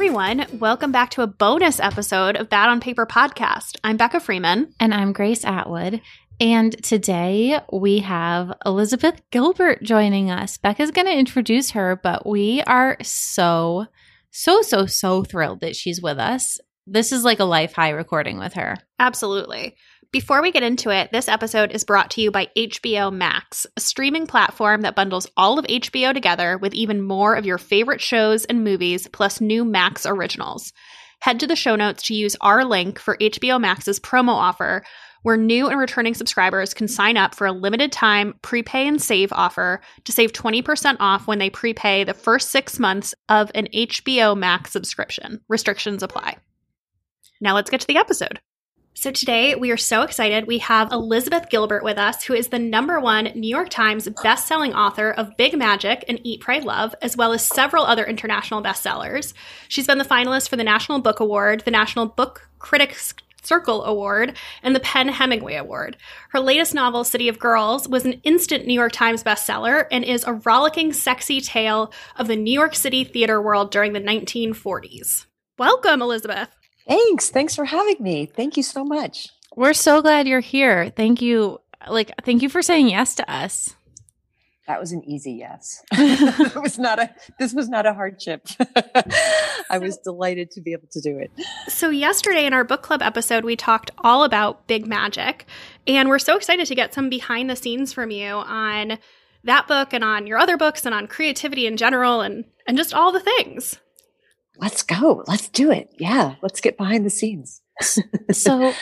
everyone. Welcome back to a bonus episode of Bad on Paper podcast. I'm Becca Freeman. And I'm Grace Atwood. And today we have Elizabeth Gilbert joining us. Becca's going to introduce her, but we are so thrilled that she's with us. This is like a life high recording with her. Absolutely. Before we get into it, this episode is brought to you by HBO Max, a streaming platform that bundles all of HBO together with even more of your favorite shows and movies, plus new Max originals. Head to the show notes to use our link for HBO Max's promo offer, where new and returning subscribers can sign up for a limited time prepay and save offer to save 20% off when they prepay the first 6 months of an HBO Max subscription. Restrictions apply. Now let's get to the episode. So today we are so excited. We have Elizabeth Gilbert with us, who is the #1 New York Times bestselling author of Big Magic and Eat, Pray, Love, as well as several other international bestsellers. She's been the finalist for the National Book Award, the National Book Critics Circle Award, and the PEN/Hemingway Award. Her latest novel, City of Girls, was an instant New York Times bestseller and is a rollicking, sexy tale of the New York City theater world during the 1940s. Welcome, Elizabeth. Thanks. Thanks for having me. Thank you so much. We're so glad you're here. Thank you. Thank you for saying yes to us. That was an easy yes. This was not a hardship. I was delighted to be able to do it. So yesterday in our book club episode, we talked all about Big Magic, and we're so excited to get some behind the scenes from you on that book and on your other books and on creativity in general and just all the things. Let's go. Let's do it. Yeah. Let's get behind the scenes. So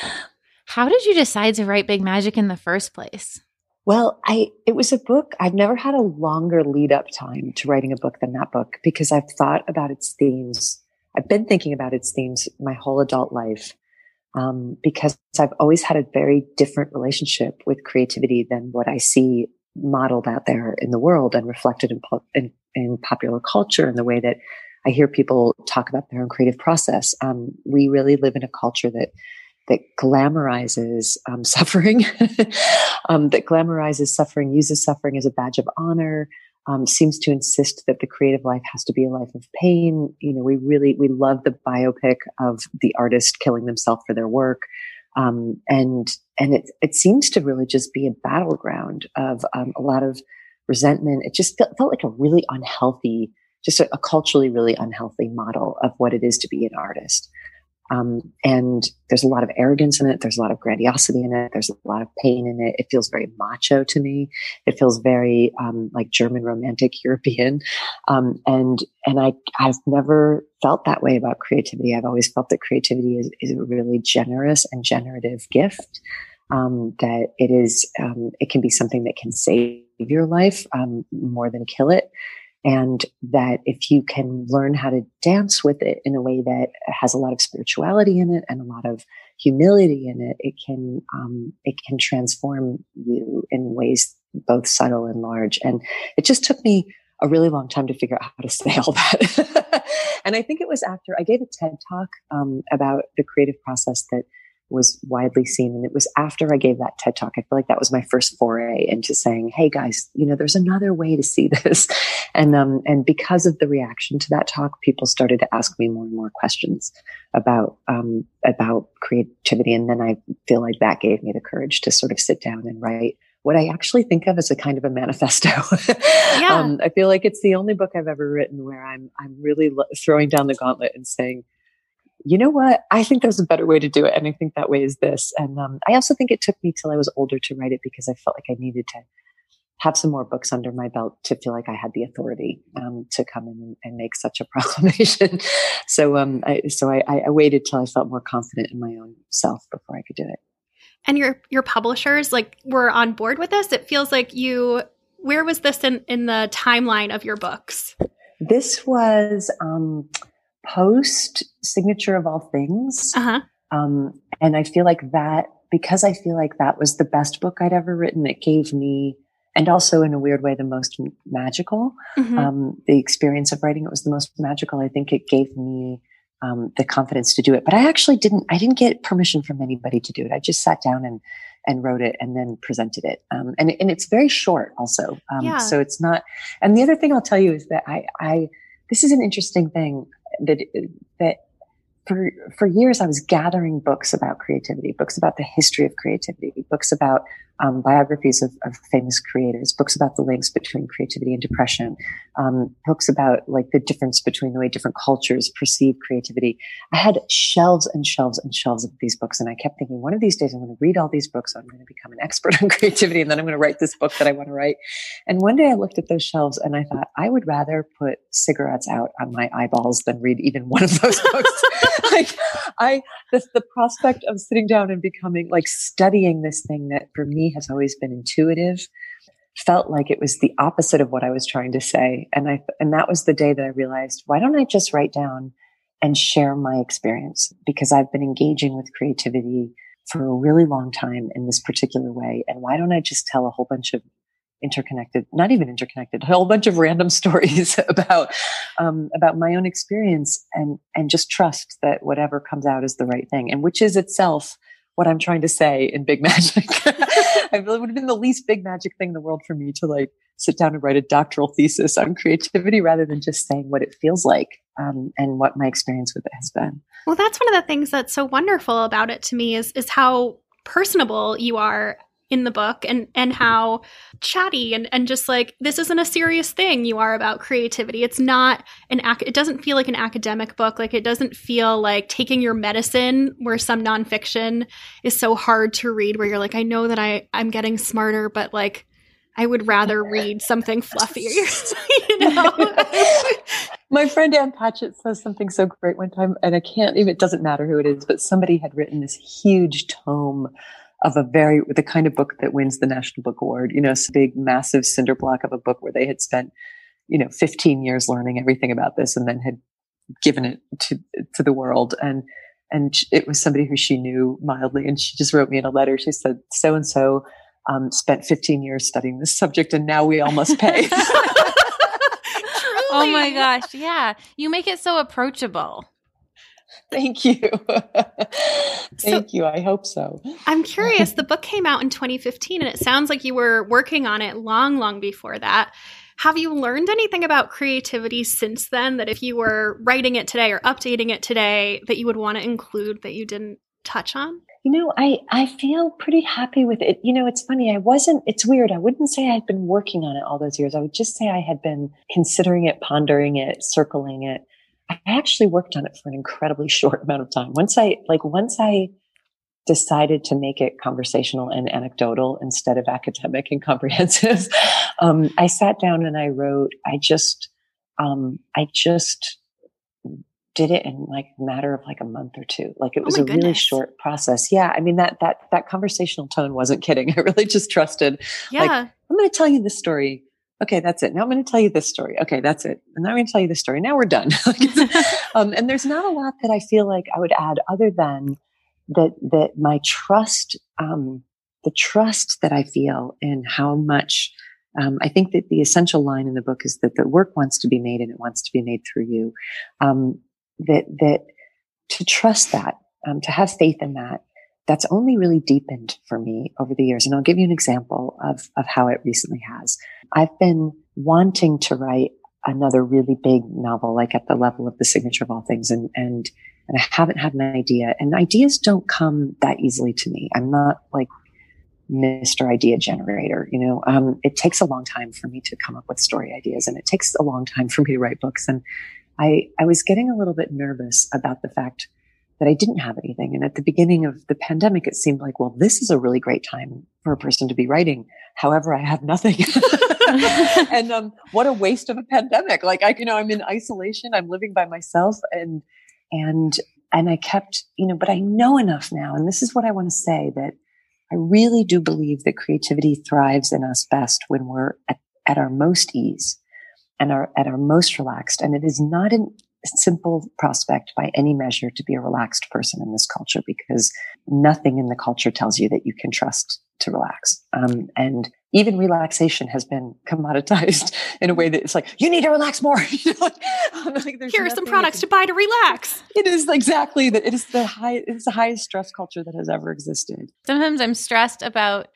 how did you decide to write Big Magic in the first place? Well, it was a book. I've never had a longer lead up time to writing a book than that book, because I've thought about its themes. I've been thinking about its themes my whole adult life, because I've always had a very different relationship with creativity than what I see modeled out there in the world and reflected in popular culture, in the way that I hear people talk about their own creative process. We really live in a culture that glamorizes suffering, uses suffering as a badge of honor, seems to insist that the creative life has to be a life of pain. You know, we love the biopic of the artist killing themselves for their work. And it seems to really just be a battleground of a lot of resentment. It just felt like a really unhealthy, just a culturally really unhealthy model of what it is to be an artist. And there's a lot of arrogance in it. There's a lot of grandiosity in it. There's a lot of pain in it. It feels very macho to me. It feels very, like German romantic European. And I've never felt that way about creativity. I've always felt that creativity is a really generous and generative gift. That it is, it can be something that can save your life, more than kill it. And that if you can learn how to dance with it in a way that has a lot of spirituality in it and a lot of humility in it, it can transform you in ways both subtle and large. And it just took me a really long time to figure out how to say all that. And I think it was after I gave a TED talk about the creative process that was widely seen. And it was after I gave that TED talk, I feel like that was my first foray into saying, hey guys, you know, there's another way to see this. And because of the reaction to that talk, people started to ask me more and more questions about creativity. And then I feel like that gave me the courage to sort of sit down and write what I actually think of as a kind of a manifesto. Yeah. I feel like it's the only book I've ever written where I'm really throwing down the gauntlet and saying, you know what? I think there's a better way to do it. And I think that way is this. And I also think it took me till I was older to write it, because I felt like I needed to have some more books under my belt to feel like I had the authority to come in and make such a proclamation. So I waited till I felt more confident in my own self before I could do it. And your publishers were on board with this? It feels like where was this in the timeline of your books? This was... post Signature of All Things. Uh-huh. And I feel like that, because I feel like that was the best book I'd ever written. It gave me, and also in a weird way, the most magical, mm-hmm. The experience of writing. It was the most magical. I think it gave me, the confidence to do it, but I didn't get permission from anybody to do it. I just sat down and wrote it and then presented it. And it's very short also. So it's not, and the other thing I'll tell you is that this is an interesting thing. that for years I was gathering books about creativity, books about the history of creativity, books about biographies of famous creators, books about the links between creativity and depression, books about like the difference between the way different cultures perceive creativity. I had shelves and shelves and shelves of these books, and I kept thinking, one of these days I'm going to read all these books, I'm going to become an expert on creativity, and then I'm going to write this book that I want to write. And one day I looked at those shelves and I thought, I would rather put cigarettes out on my eyeballs than read even one of those books. The prospect of sitting down and becoming like studying this thing that for me has always been intuitive felt like it was the opposite of what I was trying to say. And that was the day that I realized, why don't I just write down and share my experience? Because I've been engaging with creativity for a really long time in this particular way. And why don't I just tell a whole bunch of a whole bunch of random stories about my own experience and just trust that whatever comes out is the right thing, and which is itself what I'm trying to say in Big Magic. I feel it would have been the least Big Magic thing in the world for me to like sit down and write a doctoral thesis on creativity rather than just saying what it feels like and what my experience with it has been. Well, that's one of the things that's so wonderful about it to me is how personable you are in the book and how chatty and just like, this isn't a serious thing you are about creativity. It's not it doesn't feel like an academic book. Like it doesn't feel like taking your medicine where some nonfiction is so hard to read where you're like, I know that I'm getting smarter, but like, I would rather read something fluffy. You know? My friend Ann Patchett says something so great one time, and it doesn't matter who it is, but somebody had written this huge tome of the kind of book that wins the National Book Award, you know, this big, massive cinder block of a book where they had spent, you know, 15 years learning everything about this and then had given it to the world. And it was somebody who she knew mildly. And she just wrote me in a letter. She said, so-and-so spent 15 years studying this subject and now we all must pay. Oh my gosh. Yeah. You make it so approachable. Thank you. Thank you. I hope so. I'm curious. The book came out in 2015 and it sounds like you were working on it long, long before that. Have you learned anything about creativity since then that if you were writing it today or updating it today that you would want to include that you didn't touch on? You know, I feel pretty happy with it. You know, it's funny. It's weird. I wouldn't say I'd been working on it all those years. I would just say I had been considering it, pondering it, circling it. I actually worked on it for an incredibly short amount of time. Once I decided to make it conversational and anecdotal instead of academic and comprehensive, I sat down and I wrote, I just did it in like a matter of like a month or two. Like it was really short process. Yeah. I mean, that conversational tone wasn't kidding. I really just trusted, like, I'm going to tell you this story. Okay, that's it. Now I'm going to tell you this story. Okay, that's it. And now I'm going to tell you this story. Now we're done. And there's not a lot that I feel like I would add other than that my trust, the trust that I feel in how much, I think that the essential line in the book is that the work wants to be made and it wants to be made through you. That to trust that, to have faith in that, that's only really deepened for me over the years. And I'll give you an example of how it recently has. I've been wanting to write another really big novel, like at the level of the Signature of All Things. And I haven't had an idea, and ideas don't come that easily to me. I'm not like Mr. Idea Generator, you know, it takes a long time for me to come up with story ideas, and it takes a long time for me to write books. And I was getting a little bit nervous about the fact that I didn't have anything. And at the beginning of the pandemic, it seemed like, well, this is a really great time for a person to be writing. However, I have nothing. And what a waste of a pandemic. Like, I'm in isolation. I'm living by myself. And I kept, but I know enough now. And this is what I want to say, that I really do believe that creativity thrives in us best when we're at our most ease and at our most relaxed. And it is not an simple prospect by any measure to be a relaxed person in this culture, because nothing in the culture tells you that you can trust to relax. And even relaxation has been commoditized in a way that it's like, you need to relax more. Here are some products to buy to relax. It is exactly that. It is the highest stress culture that has ever existed. Sometimes I'm stressed about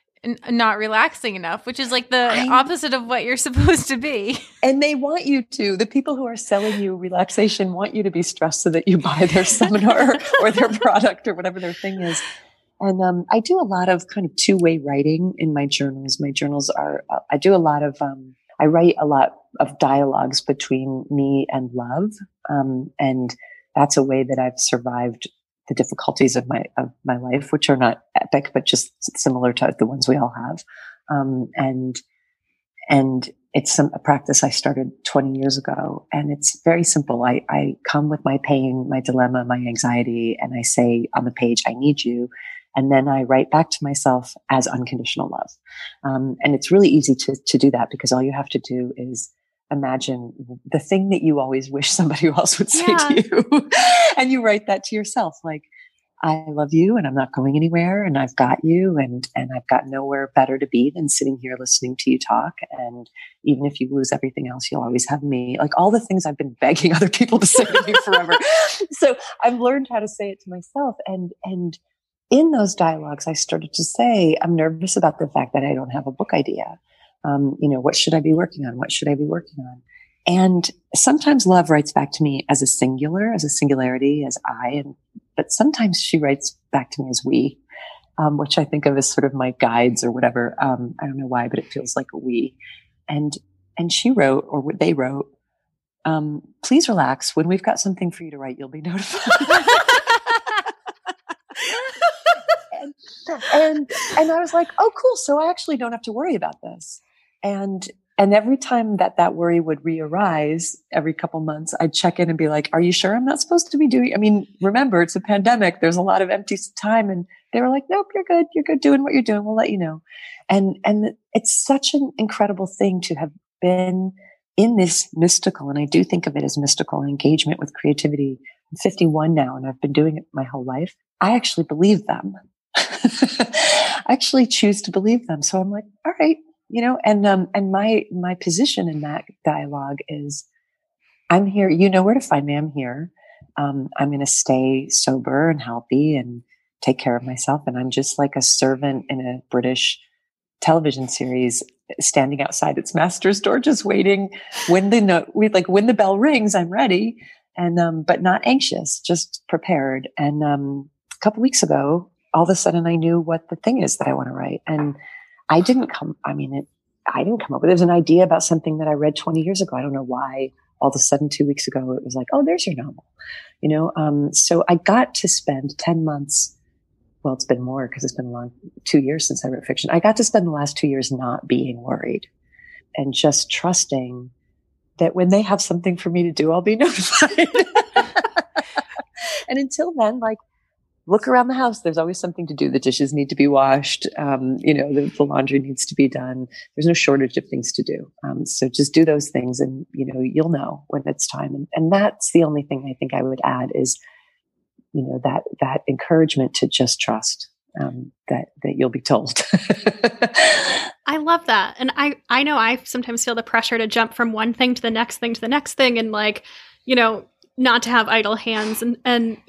not relaxing enough, which is like the opposite of what you're supposed to be. And they want you to. The people who are selling you relaxation want you to be stressed so that you buy their seminar or their product or whatever their thing is. And I do a lot of kind of two-way writing in my journals. My journals are, I do a lot of, I write a lot of dialogues between me and love. And that's a way that I've survived the difficulties of my life, which are not epic, but just similar to the ones we all have. And it's a practice I started 20 years ago, and it's very simple. I come with my pain, my dilemma, my anxiety, and I say on the page, I need you. And then I write back to myself as unconditional love. And it's really easy to do that, because all you have to do is imagine the thing that you always wish somebody else would say to you. And you write that to yourself, like, I love you and I'm not going anywhere, and I've got you, and I've got nowhere better to be than sitting here listening to you talk. And even if you lose everything else, you'll always have me. Like all the things I've been begging other people to say to me forever. So I've learned how to say it to myself. And in those dialogues, I started to say, I'm nervous about the fact that I don't have a book idea. What should I be working on? What should I be working on? And sometimes love writes back to me as a singular, as a singularity, as I, but sometimes she writes back to me as we, which I think of as sort of my guides or whatever. I don't know why, but it feels like a we. And she wrote, or what they wrote, please relax. When we've got something for you to write, you'll be notified. And I was like, oh, cool. So I actually don't have to worry about this. And every time that worry would re-arise every couple months, I'd check in and be like, are you sure I'm not supposed to be doing, I mean, remember, it's a pandemic. There's a lot of empty time. And they were like, nope, you're good. You're good doing what you're doing. We'll let you know. And it's such an incredible thing to have been in this mystical, and I do think of it as mystical, engagement with creativity. I'm 51 now, and I've been doing it my whole life. I actually believe them. I actually choose to believe them. So I'm like, all right. And my position in that dialogue is, I'm here, you know where to find me. I'm here. I'm going to stay sober and healthy and take care of myself. And I'm just like a servant in a British television series standing outside its master's door, just waiting when the bell rings, I'm ready. And, but not anxious, just prepared. And, a couple weeks ago, all of a sudden I knew what the thing is that I want to write. And I didn't come up with it. It was an idea about something that I read 20 years ago. I don't know why all of a sudden 2 weeks ago it was like, oh, there's your novel, So I got to spend 10 months. Well, it's been more, because it's been 2 years since I wrote fiction. I got to spend the last 2 years not being worried and just trusting that when they have something for me to do, I'll be notified. And until then, like, look around the house. There's always something to do. The dishes need to be washed. The laundry needs to be done. There's no shortage of things to do. So just do those things, and you'll know when it's time. And that's the only thing I think I would add is, that encouragement to just trust that you'll be told. I love that, and I know I sometimes feel the pressure to jump from one thing to the next thing to the next thing, and not to have idle hands, and.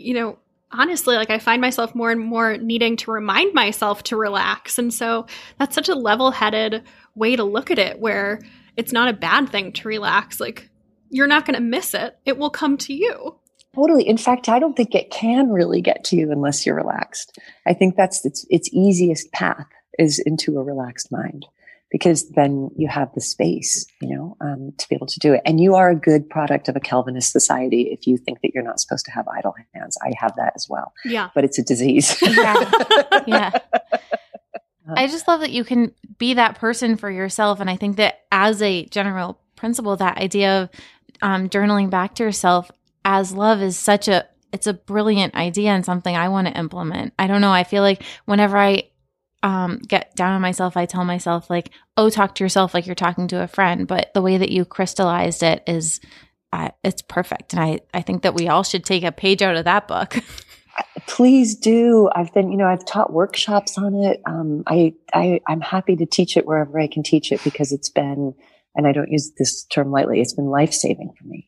Honestly, I find myself more and more needing to remind myself to relax. And so that's such a level-headed way to look at it, where it's not a bad thing to relax. You're not going to miss it. It will come to you. Totally. In fact, I don't think it can really get to you unless you're relaxed. I think that's its easiest path is into a relaxed mind, because then you have the space, to be able to do it. And you are a good product of a Calvinist society if you think that you're not supposed to have idle hands. I have that as well. Yeah. But it's a disease. Yeah. I just love that you can be that person for yourself. And I think that as a general principle, that idea of journaling back to yourself as love is such it's a brilliant idea and something I want to implement. I don't know. I feel like whenever I get down on myself, I tell myself talk to yourself like you're talking to a friend. But the way that you crystallized it is, it's perfect. And I think that we all should take a page out of that book. Please do. I've been, I've taught workshops on it. I'm happy to teach it wherever I can teach it, because it's been, and I don't use this term lightly, it's been life-saving for me.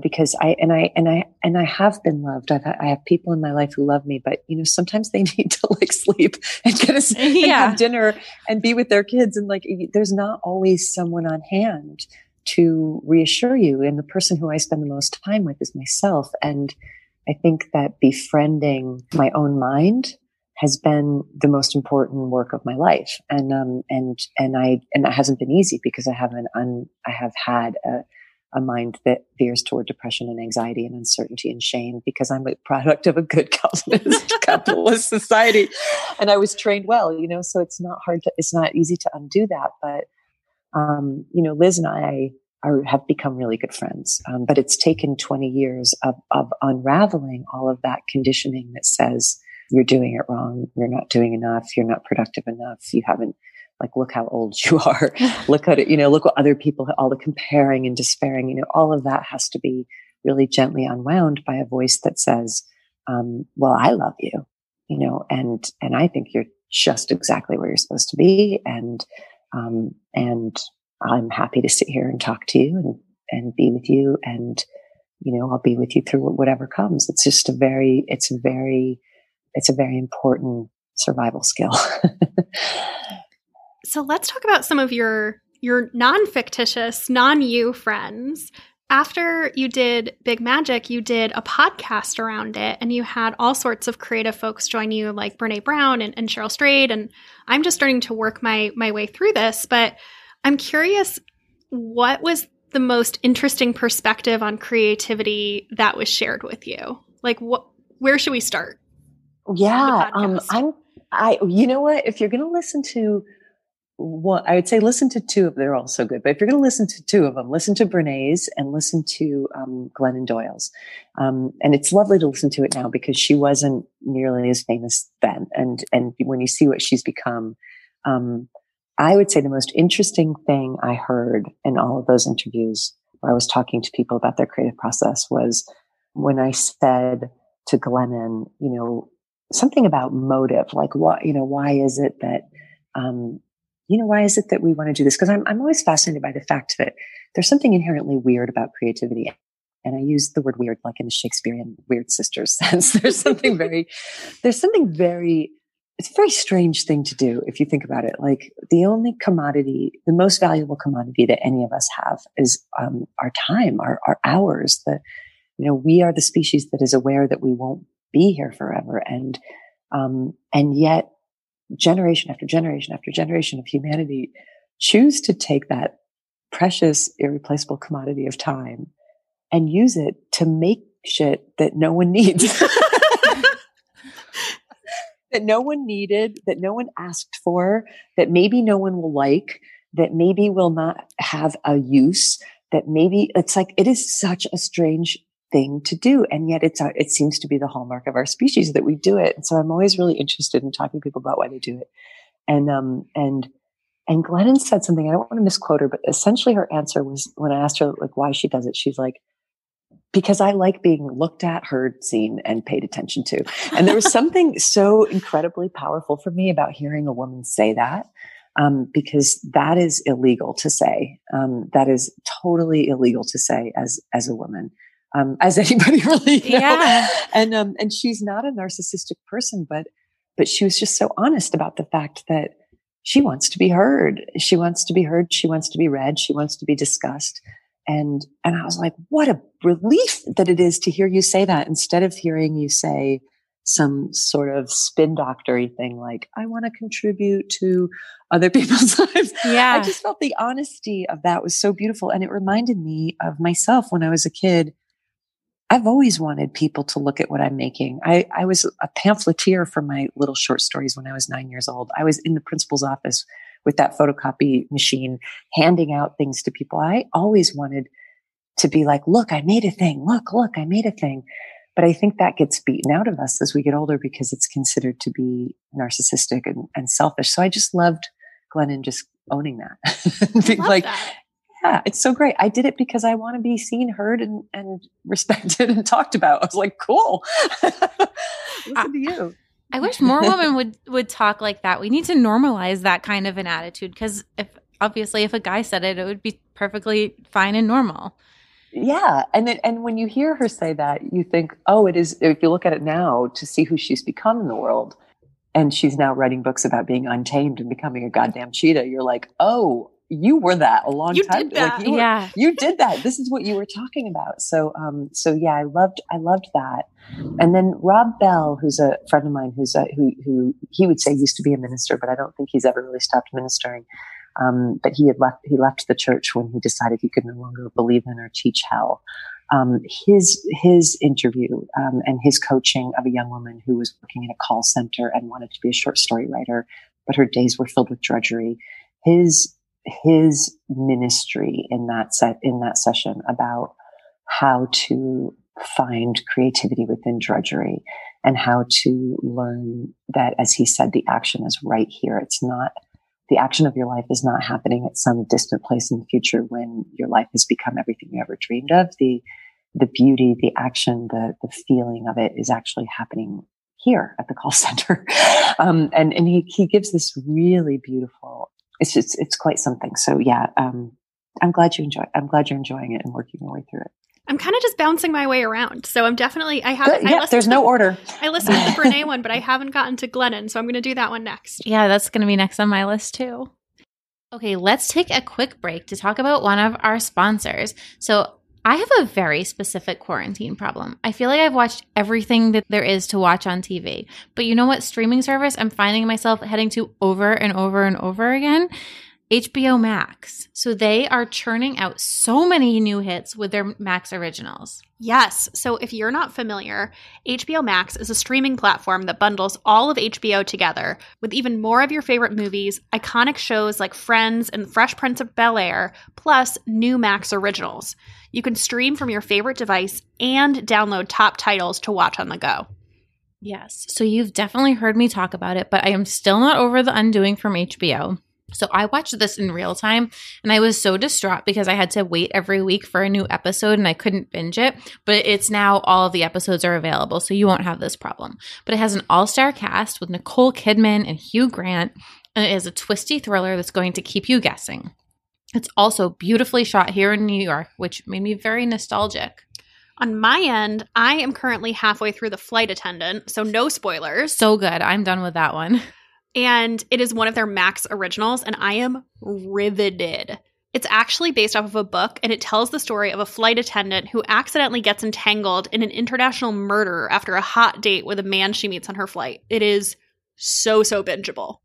because I have been loved. I have people in my life who love me, but sometimes they need to sleep and have dinner and be with their kids. And there's not always someone on hand to reassure you. And the person who I spend the most time with is myself. And I think that befriending my own mind has been the most important work of my life. And that hasn't been easy because I have had a mind that veers toward depression and anxiety and uncertainty and shame, because I'm a product of a good capitalist society. And I was trained well, so it's not easy to undo that. But, Liz and I have become really good friends. But it's taken 20 years of unraveling all of that conditioning that says, you're doing it wrong. You're not doing enough. You're not productive enough. You haven't, look how old you are. Look at it, look what other people, all the comparing and despairing, all of that has to be really gently unwound by a voice that says, well, I love you, and I think you're just exactly where you're supposed to be. And I'm happy to sit here and talk to you and be with you. And, I'll be with you through whatever comes. It's just a very important survival skill. So let's talk about some of your non-fictitious, non-you friends. After you did Big Magic, you did a podcast around it, and you had all sorts of creative folks join you, like Brené Brown and Cheryl Strayed. And I'm just starting to work my way through this, but I'm curious, what was the most interesting perspective on creativity that was shared with you? Where should we start? Yeah. If you're going to listen to one, I would say listen to two of them. They're all so good, but if you're going to listen to two of them, listen to Brené's and listen to, Glennon Doyle's. And it's lovely to listen to it now because she wasn't nearly as famous then. And when you see what she's become, I would say the most interesting thing I heard in all of those interviews where I was talking to people about their creative process was when I said to Glennon, something about motive, why is it that we want to do this? Because I'm always fascinated by the fact that there's something inherently weird about creativity. And I use the word weird, in the Shakespearean Weird Sisters sense. It's a very strange thing to do. If you think about it, the most valuable commodity that any of us have is, our time, our hours. We are the species that is aware that we won't be here forever. And yet generation after generation after generation of humanity choose to take that precious, irreplaceable commodity of time and use it to make shit that no one needs, that no one needed, that no one asked for, that maybe no one will like, that maybe will not have a use, that maybe it is such a strange thing to do, and yet it seems to be the hallmark of our species that we do it. And so I'm always really interested in talking to people about why they do it. And Glennon said something, I don't want to misquote her, but essentially her answer was, when I asked her why she does it, she's like, because I like being looked at, heard, seen, and paid attention to. And there was something so incredibly powerful for me about hearing a woman say that. Because that is illegal to say. That is totally illegal to say as a woman. As anybody really, yeah. And she's not a narcissistic person, but she was just so honest about the fact that she wants to be heard. She wants to be heard. She wants to be read. She wants to be discussed. And I was like, what a relief that it is to hear you say that instead of hearing you say some sort of spin doctory thing, like, I want to contribute to other people's lives. Yeah. I just felt the honesty of that was so beautiful. And it reminded me of myself when I was a kid. I've always wanted people to look at what I'm making. I was a pamphleteer for my little short stories when I was 9 years old. I was in the principal's office with that photocopy machine, handing out things to people. I always wanted to be like, look, I made a thing. Look, I made a thing. But I think that gets beaten out of us as we get older because it's considered to be narcissistic and selfish. So I just loved Glennon just owning that. Being like, that. Yeah, it's so great. I did it because I want to be seen, heard, and respected and talked about. I was like, cool. Listen to you. I wish more women would talk like that. We need to normalize that kind of an attitude because if a guy said it, it would be perfectly fine and normal. Yeah. And when you hear her say that, you think, oh, it is, if you look at it now to see who she's become in the world, and she's now writing books about being untamed and becoming a goddamn cheetah, you're like, oh, you were that a long time. Like, you did that. This is what you were talking about. So yeah, I loved that. And then Rob Bell, who's a friend of mine, who he would say used to be a minister, but I don't think he's ever really stopped ministering. But he left the church when he decided he could no longer believe in or teach hell. His interview, and his coaching of a young woman who was working in a call center and wanted to be a short story writer, but her days were filled with drudgery. His ministry in that session about how to find creativity within drudgery and how to learn that, as he said, the action is right here. It's not, the action of your life is not happening at some distant place in the future when your life has become everything you ever dreamed of. The beauty, the action, the feeling of it is actually happening here at the call center. And he gives this really beautiful, it's quite something. So yeah, I'm glad you're enjoying it and working your way through it. I'm kind of just bouncing my way around. So I'm definitely, order. I listened to the Brené one, but I haven't gotten to Glennon. So I'm going to do that one next. Yeah, that's going to be next on my list too. Okay, let's take a quick break to talk about one of our sponsors. So I have a very specific quarantine problem. I feel like I've watched everything that there is to watch on TV. But you know what streaming service I'm finding myself heading to over and over and over again? HBO Max. So they are churning out so many new hits with their Max originals. Yes. So if you're not familiar, HBO Max is a streaming platform that bundles all of HBO together with even more of your favorite movies, iconic shows like Friends and Fresh Prince of Bel-Air, plus new Max originals. You can stream from your favorite device and download top titles to watch on the go. Yes. So you've definitely heard me talk about it, but I am still not over The Undoing from HBO. So I watched this in real time, and I was so distraught because I had to wait every week for a new episode, and I couldn't binge it. But it's now all of the episodes are available, so you won't have this problem. But it has an all-star cast with Nicole Kidman and Hugh Grant, and it is a twisty thriller that's going to keep you guessing. It's also beautifully shot here in New York, which made me very nostalgic. On my end, I am currently halfway through The Flight Attendant, so no spoilers. So good. I'm done with that one. And it is one of their Max originals, and I am riveted. It's actually based off of a book, and it tells the story of a flight attendant who accidentally gets entangled in an international murder after a hot date with a man she meets on her flight. It is so, so bingeable.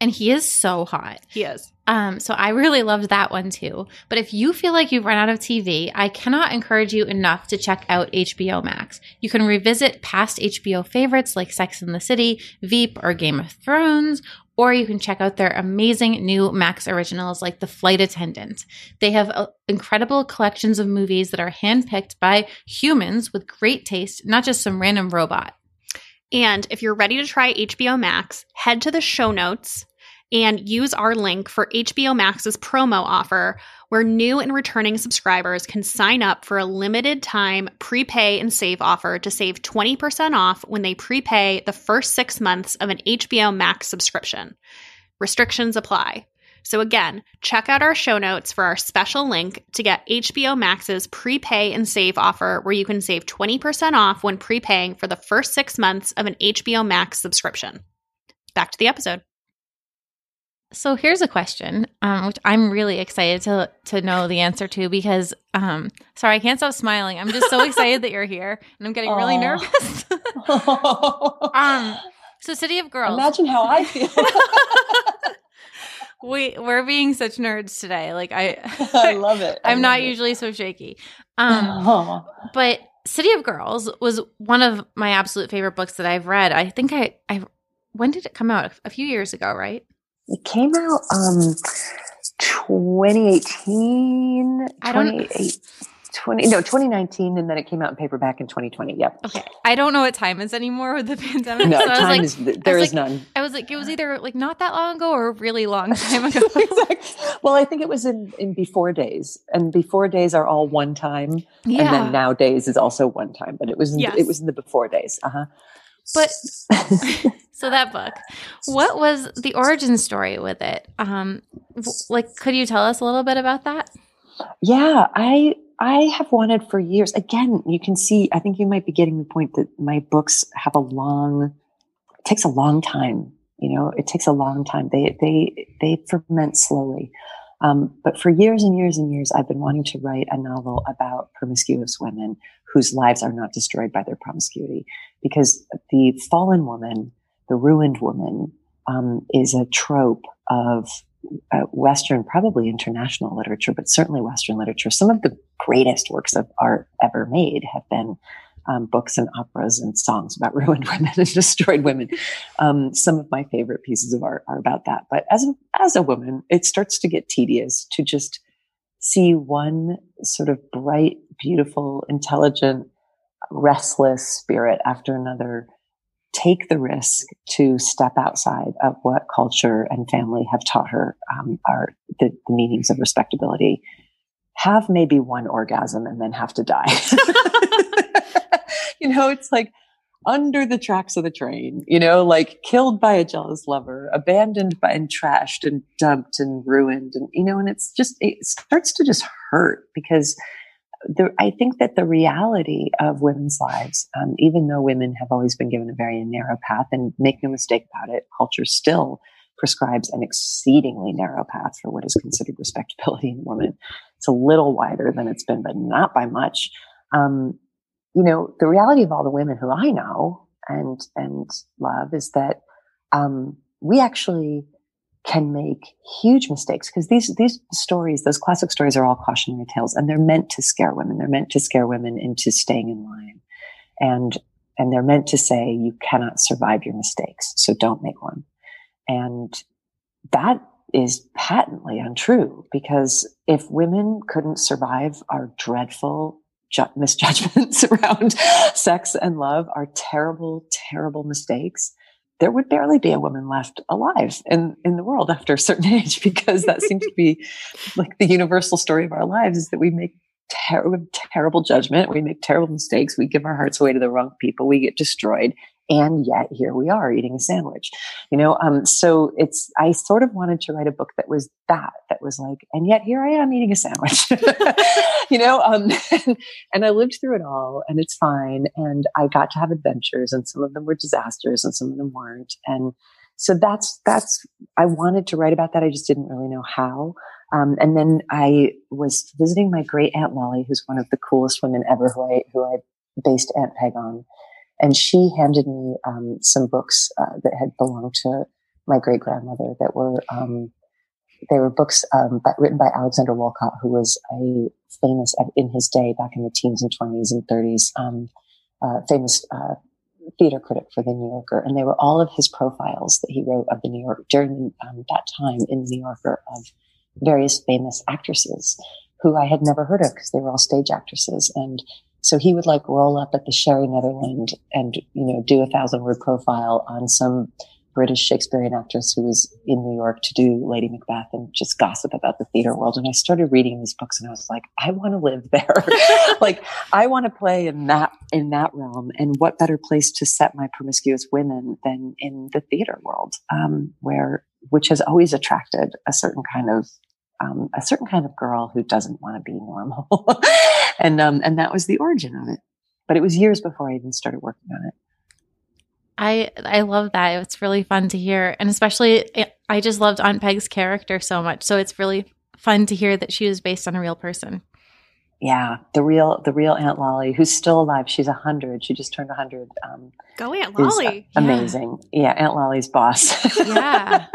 And he is so hot. He is. So I really loved that one too. But if you feel like you've run out of TV, I cannot encourage you enough to check out HBO Max. You can revisit past HBO favorites like Sex and the City, Veep, or Game of Thrones, or you can check out their amazing new Max originals like The Flight Attendant. They have incredible collections of movies that are handpicked by humans with great taste, not just some random robot. And if you're ready to try HBO Max, head to the show notes and use our link for HBO Max's promo offer, where new and returning subscribers can sign up for a limited time prepay and save offer to save 20% off when they prepay the first 6 months of an HBO Max subscription. Restrictions apply. So again, check out our show notes for our special link to get HBO Max's prepay and save offer, where you can save 20% off when prepaying for the first 6 months of an HBO Max subscription. Back to the episode. So here's a question, which I'm really excited to know the answer to because, sorry, I can't stop smiling. I'm just so excited that you're here, and I'm getting really nervous. So City of Girls. Imagine how I feel. We're being such nerds today. Like I love it. I'm not usually so shaky. But City of Girls was one of my absolute favorite books that I've read. I think I when did it come out? A few years ago, right? It came out 2018. 2019, and then it came out in paperback in 2020. Yep. Okay. I don't know what time is anymore with the pandemic. No, so time is there is none. I was like, it was either like not that long ago or a really long time ago. Exactly. Well, I think it was in before days, and before days are all one time, and then nowadays is also one time. But it was in the before days. But so that book, what was the origin story with it? Could you tell us a little bit about that? Yeah, I I have wanted for years. Again, you can see, I think you might be getting the point that my books have it takes a long time. You know, it takes a long time. They ferment slowly. But for years and years and years, I've been wanting to write a novel about promiscuous women whose lives are not destroyed by their promiscuity, because the fallen woman, the ruined woman, is a trope of Western, probably international literature, but certainly Western literature. Some of the greatest works of art ever made have been books and operas and songs about ruined women and destroyed women. Some of my favorite pieces of art are about that. But as a woman, it starts to get tedious to just see one sort of bright, beautiful, intelligent, restless spirit after another take the risk to step outside of what culture and family have taught her are the meanings of respectability, have maybe one orgasm and then have to die. You know, it's like under the tracks of the train, you know, like killed by a jealous lover, abandoned by and trashed and dumped and ruined. And, you know, and it's just, it starts to just hurt because I think that the reality of women's lives, even though women have always been given a very narrow path, and make no mistake about it, culture still prescribes an exceedingly narrow path for what is considered respectability in women. It's a little wider than it's been, but not by much. You know, the reality of all the women who I know and love is that we actually can make huge mistakes, because these stories, those classic stories, are all cautionary tales, and they're meant to scare women. They're meant to scare women into staying in line, and they're meant to say you cannot survive your mistakes, so don't make one. And that is patently untrue, because if women couldn't survive our dreadful misjudgments around sex and love, are terrible, terrible mistakes, there would barely be a woman left alive in the world after a certain age, because that seems to be like the universal story of our lives, is that we make terrible judgment. We make terrible mistakes. We give our hearts away to the wrong people. We get destroyed. And yet here we are eating a sandwich, you know? So I sort of wanted to write a book that was like, and yet here I am eating a sandwich, you know? And I lived through it all, and it's fine. And I got to have adventures, and some of them were disasters and some of them weren't. And so I wanted to write about that. I just didn't really know how. And then I was visiting my great Aunt Lolly, who's one of the coolest women ever, who I based Aunt Peg on. And she handed me some books that had belonged to my great-grandmother that were they were books written by Alexander Walcott, who was a famous, in his day, back in the teens and 20s and 30s, famous theater critic for the New Yorker. And they were all of his profiles that he wrote of the New York during that time in the New Yorker, of various famous actresses who I had never heard of, because they were all stage actresses. And so he would like roll up at the Sherry Netherland and, you know, do 1,000-word profile on some British Shakespearean actress who was in New York to do Lady Macbeth, and just gossip about the theater world. And I started reading these books, and I was like, I want to live there. Like, I want to play in that realm. And what better place to set my promiscuous women than in the theater world, which has always attracted a certain kind of girl who doesn't want to be normal. And that was the origin of it. But it was years before I even started working on it. I love that. It's really fun to hear. And especially, I just loved Aunt Peg's character so much. So it's really fun to hear that she was based on a real person. Yeah. The real Aunt Lolly, who's still alive. She's 100. She just turned 100. Go Aunt Lolly. Amazing. Yeah. Aunt Lolly's boss. Yeah.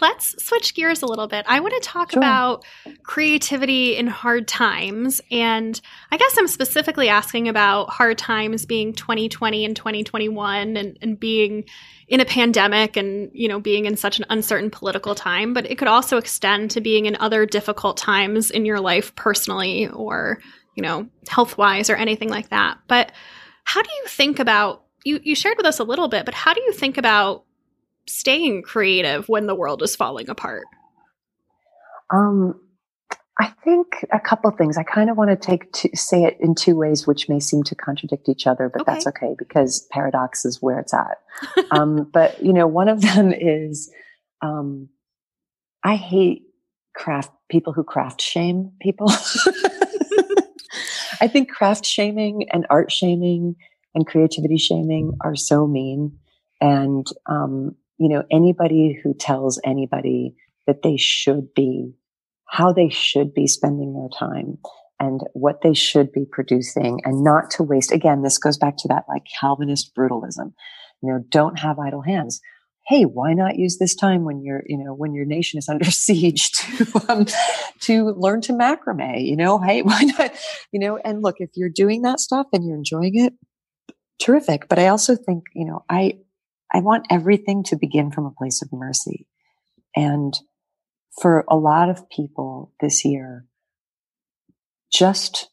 Let's switch gears a little bit. I want to talk about creativity in hard times. And I guess I'm specifically asking about hard times being 2020 and 2021 and being in a pandemic and, you know, being in such an uncertain political time. But it could also extend to being in other difficult times in your life personally, or, you know, health-wise or anything like that. But how do you think about – you shared with us a little bit, but how do you think about – staying creative when the world is falling apart? I think a couple things. I kind of want to say it in two ways, which may seem to contradict each other, but that's okay, because paradox is where it's at. But, you know, one of them is I hate people who craft shame people. I think craft shaming and art shaming and creativity shaming are so mean. And, you know, anybody who tells anybody that they should be, how they should be spending their time and what they should be producing and not to waste. Again, this goes back to that like Calvinist brutalism, you know, don't have idle hands. Hey, why not use this time when you're, you know, when your nation is under siege to learn to macrame, you know, hey, why not, you know, and look, if you're doing that stuff and you're enjoying it, terrific. But I also think, you know, I want everything to begin from a place of mercy. And for a lot of people this year, just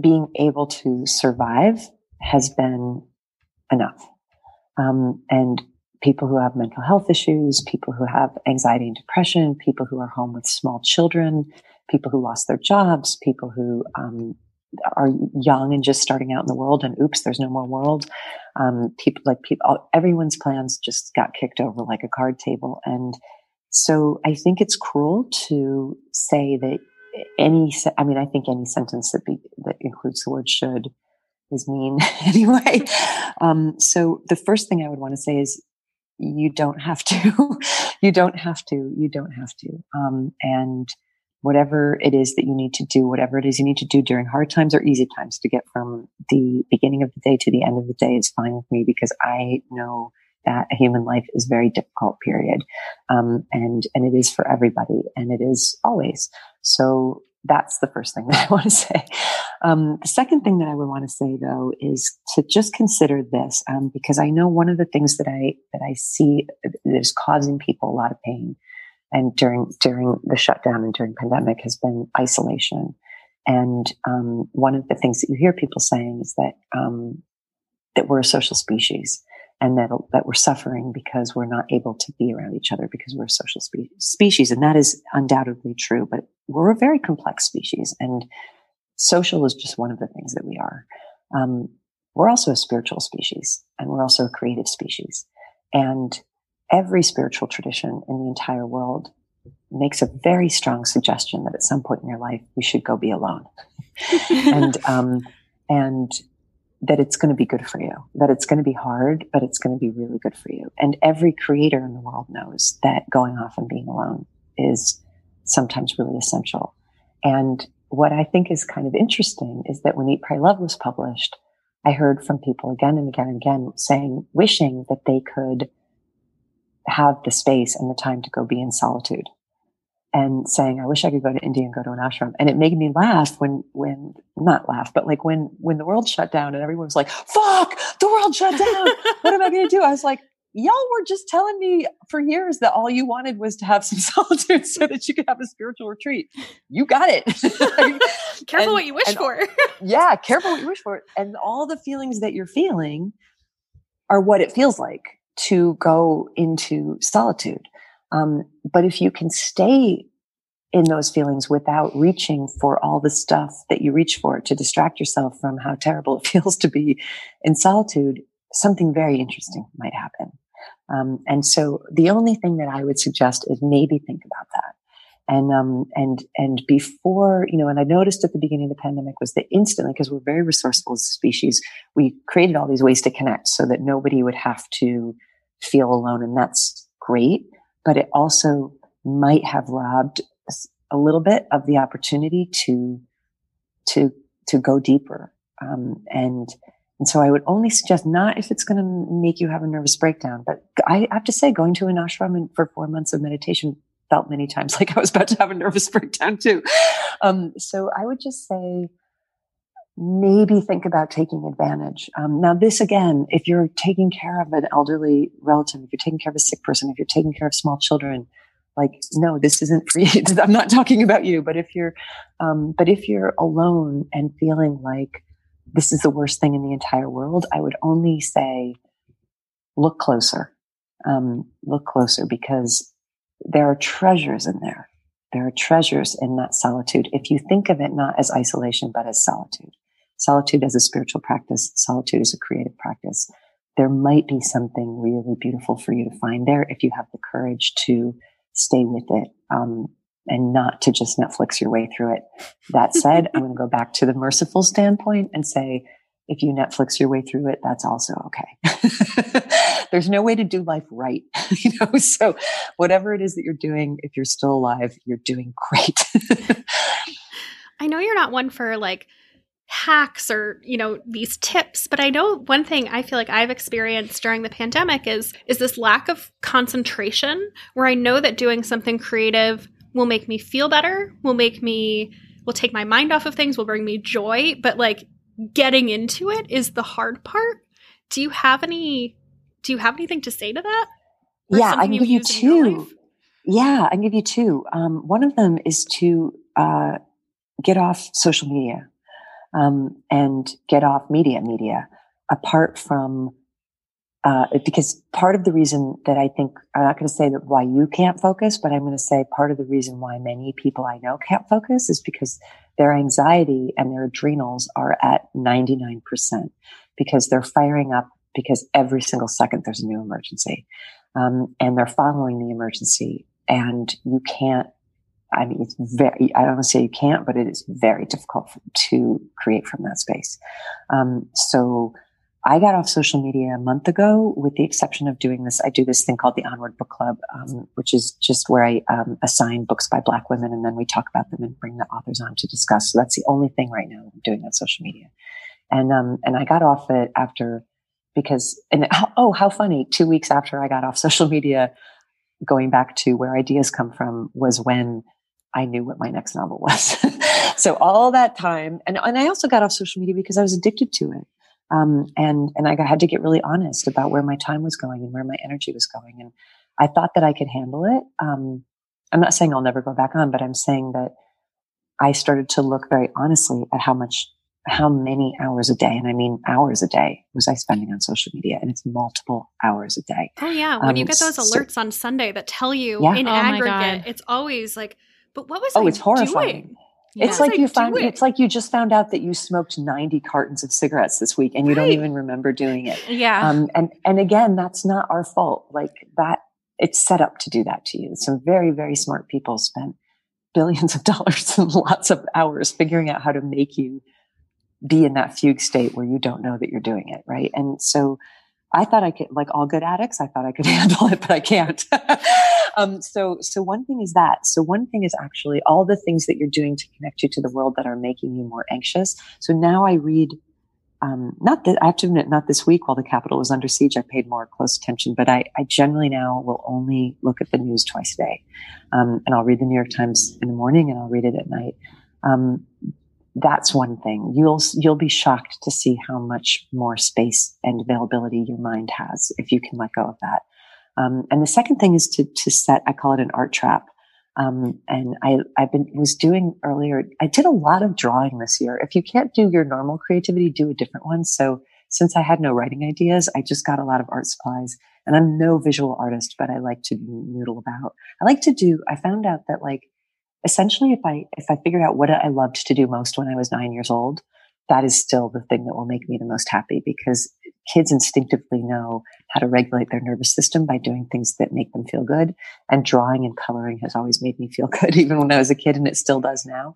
being able to survive has been enough. And people who have mental health issues, people who have anxiety and depression, people who are home with small children, people who lost their jobs, people who, are young and just starting out in the world and oops, there's no more world. Everyone's plans just got kicked over like a card table. And so I think it's cruel to say that I think any sentence that includes the word should is mean anyway. So the first thing I would want to say is you don't have to, and whatever it is that you need to do, whatever it is you need to do during hard times or easy times to get from the beginning of the day to the end of the day is fine with me, because I know that a human life is a very difficult period. And it is for everybody and it is always. So that's the first thing that I want to say. The second thing that I would want to say though is to just consider this, because I know one of the things that I see that is causing people a lot of pain and during the shutdown and during pandemic has been isolation. And, one of the things that you hear people saying is that we're a social species and that we're suffering because we're not able to be around each other because we're a social species. And that is undoubtedly true, but we're a very complex species and social is just one of the things that we are. We're also a spiritual species and we're also a creative species. And every spiritual tradition in the entire world makes a very strong suggestion that at some point in your life, you should go be alone and that it's going to be good for you, that it's going to be hard, but it's going to be really good for you. And every creator in the world knows that going off and being alone is sometimes really essential. And what I think is kind of interesting is that when Eat, Pray, Love was published, I heard from people again and again and again saying, wishing that they could have the space and the time to go be in solitude and saying, I wish I could go to India and go to an ashram. And it made me laugh when the world shut down and everyone was like, fuck, the world shut down. What am I going to do? I was like, y'all were just telling me for years that all you wanted was to have some solitude so that you could have a spiritual retreat. You got it. Careful what you wish for. And all the feelings that you're feeling are what it feels like to go into solitude. But if you can stay in those feelings without reaching for all the stuff that you reach for to distract yourself from how terrible it feels to be in solitude, something very interesting might happen. And so the only thing that I would suggest is maybe think about that. And before, you know, and I noticed at the beginning of the pandemic was that instantly, because we're very resourceful as a species, we created all these ways to connect so that nobody would have to feel alone. And that's great, but it also might have robbed us a little bit of the opportunity to go deeper. And so I would only suggest, not if it's going to make you have a nervous breakdown, but I have to say going to an ashram for 4 months of meditation felt many times like I was about to have a nervous breakdown too. So I would just say, maybe think about taking advantage. Now this again, if you're taking care of an elderly relative, if you're taking care of a sick person, if you're taking care of small children, like, no, this isn't for you. I'm not talking about you, but if you're alone and feeling like this is the worst thing in the entire world, I would only say, look closer because there are treasures in there. There are treasures in that solitude. If you think of it not as isolation, but as solitude, solitude as a spiritual practice, solitude as a creative practice, there might be something really beautiful for you to find there if you have the courage to stay with it and not to just Netflix your way through it. That said, I'm going to go back to the merciful standpoint and say, if you Netflix your way through it, that's also okay. There's no way to do life right, you know? So whatever it is that you're doing, if you're still alive, you're doing great. I know you're not one for like hacks or, you know, these tips, but I know one thing I feel like I've experienced during the pandemic is this lack of concentration, where I know that doing something creative will make me feel better, will take my mind off of things, will bring me joy, but like getting into it is the hard part. Do you have anything to say to that? Or yeah, I can give you two. Yeah, I can give you two. One of them is to get off social media and get off media apart from, because part of the reason that I think, I'm not going to say that why you can't focus, but I'm going to say part of the reason why many people I know can't focus is because their anxiety and their adrenals are at 99% because they're firing up because every single second there's a new emergency. And they're following the emergency, and you can't, I mean, it's very, I don't want to say you can't, but it is very difficult to create from that space. So I got off social media a month ago, with the exception of doing this. I do this thing called the Onward Book Club, which is just where I assign books by Black women, and then we talk about them and bring the authors on to discuss. So that's the only thing right now I'm doing on social media. And I got off it after, because, and oh, how funny, 2 weeks after I got off social media, going back to where ideas come from, was when I knew what my next novel was. So all that time, and I also got off social media because I was addicted to it. And I had to get really honest about where my time was going and where my energy was going. And I thought that I could handle it. I'm not saying I'll never go back on, but I'm saying that I started to look very honestly at how many hours a day, and I mean hours a day, was I spending on social media, and it's multiple hours a day. Oh yeah. When you get those alerts on Sunday that tell you in aggregate, it's always like, but what was I doing? Oh, it's horrifying. Yeah. It's like it's like you just found out that you smoked 90 cartons of cigarettes this week and you don't even remember doing it. Yeah. And again, that's not our fault. Like that, it's set up to do that to you. Some very, very smart people spent billions of dollars and lots of hours figuring out how to make you be in that fugue state where you don't know that you're doing it. Right. And so I thought I could, like all good addicts, I thought I could handle it, but I can't. So one thing is that. So one thing is actually all the things that you're doing to connect you to the world that are making you more anxious. So now I read, not that I have to admit, not this week while the Capitol was under siege, I paid more close attention, but I generally now will only look at the news twice a day. And I'll read the New York Times in the morning and I'll read it at night. That's one thing. You'll be shocked to see how much more space and availability your mind has if you can let go of that. And the second thing is to set, I call it an art trap. And I was doing earlier, I did a lot of drawing this year. If you can't do your normal creativity, do a different one. So since I had no writing ideas, I just got a lot of art supplies, and I'm no visual artist, but I like to noodle about. I found out that like, essentially, if I figured out what I loved to do most when I was 9 years old, that is still the thing that will make me the most happy, because kids instinctively know how to regulate their nervous system by doing things that make them feel good. And drawing and coloring has always made me feel good, even when I was a kid, and it still does now.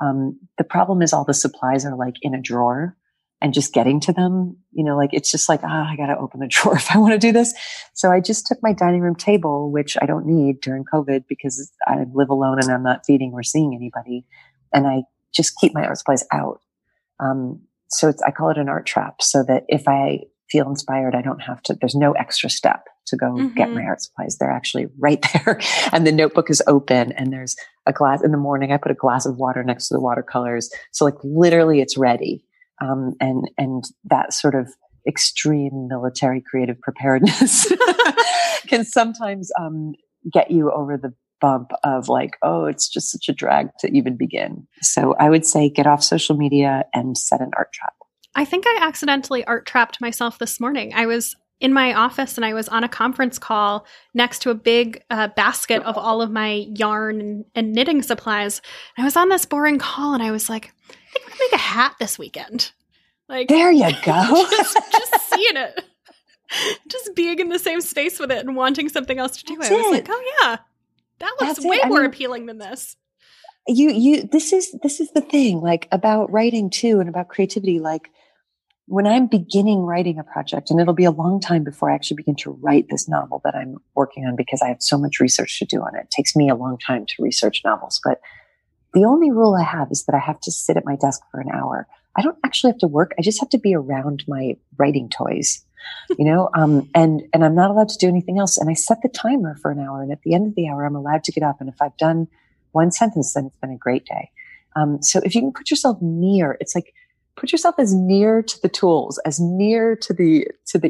The problem is all the supplies are like in a drawer, and just getting to them, you know, like it's just like, I got to open the drawer if I want to do this. So I just took my dining room table, which I don't need during COVID because I live alone and I'm not feeding or seeing anybody. And I just keep my art supplies out. I call it an art trap, so that if I feel inspired, I don't have to, there's no extra step to go get my art supplies. They're actually right there. And the notebook is open, and there's a glass in the morning. I put a glass of water next to the watercolors. So like literally it's ready. And that sort of extreme military creative preparedness can sometimes get you over the bump of like, oh, it's just such a drag to even begin. So I would say get off social media and set an art trap. I think I accidentally art trapped myself this morning. I was in my office and I was on a conference call next to a big basket of all of my yarn and knitting supplies. And I was on this boring call and I was like, I think I'm gonna make a hat this weekend. Like, there you go. just seeing it. Just being in the same space with it and wanting something else to do. That's it. I was like, oh yeah. That looks way more appealing than this. This is the thing, like, about writing too, and about creativity. Like, when I'm beginning writing a project, and it'll be a long time before I actually begin to write this novel that I'm working on, because I have so much research to do on it. It takes me a long time to research novels, but the only rule I have is that I have to sit at my desk for an hour. I don't actually have to work. I just have to be around my writing toys, you know, and I'm not allowed to do anything else. And I set the timer for an hour, and at the end of the hour, I'm allowed to get up. And if I've done one sentence, then it's been a great day. So if you can put yourself near, it's like, put yourself as near to the tools, as near to the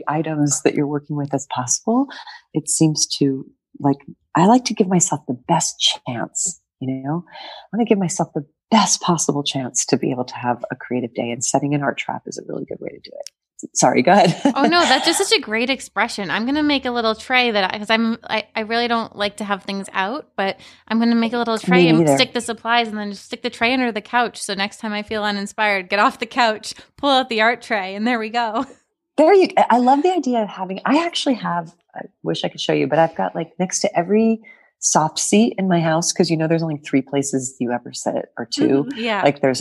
items that you're working with as possible. It seems to, like, I like to give myself the best chance. You know, I want to give myself the best possible chance to be able to have a creative day, and setting an art trap is a really good way to do it. Sorry, go ahead. Oh no, that's just such a great expression. I'm going to make a little tray that, because I really don't like to have things out, but I'm going to make a little tray and stick the supplies, and then just stick the tray under the couch. So next time I feel uninspired, get off the couch, pull out the art tray, and there we go. There you. I love the idea of having. I actually have. I wish I could show you, but I've got, like, next to every soft seat in my house, because, you know, there's only 3 places you ever sit, or 2. Yeah. Like, there's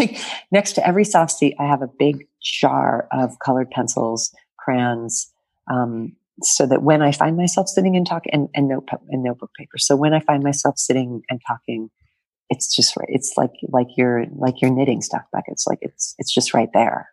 like next to every soft seat, I have a big jar of colored pencils, crayons, so that when I find myself sitting and talking, and notebook paper. So when I find myself sitting and talking, it's just right. It's like your knitting stuff back. It's like it's just right there.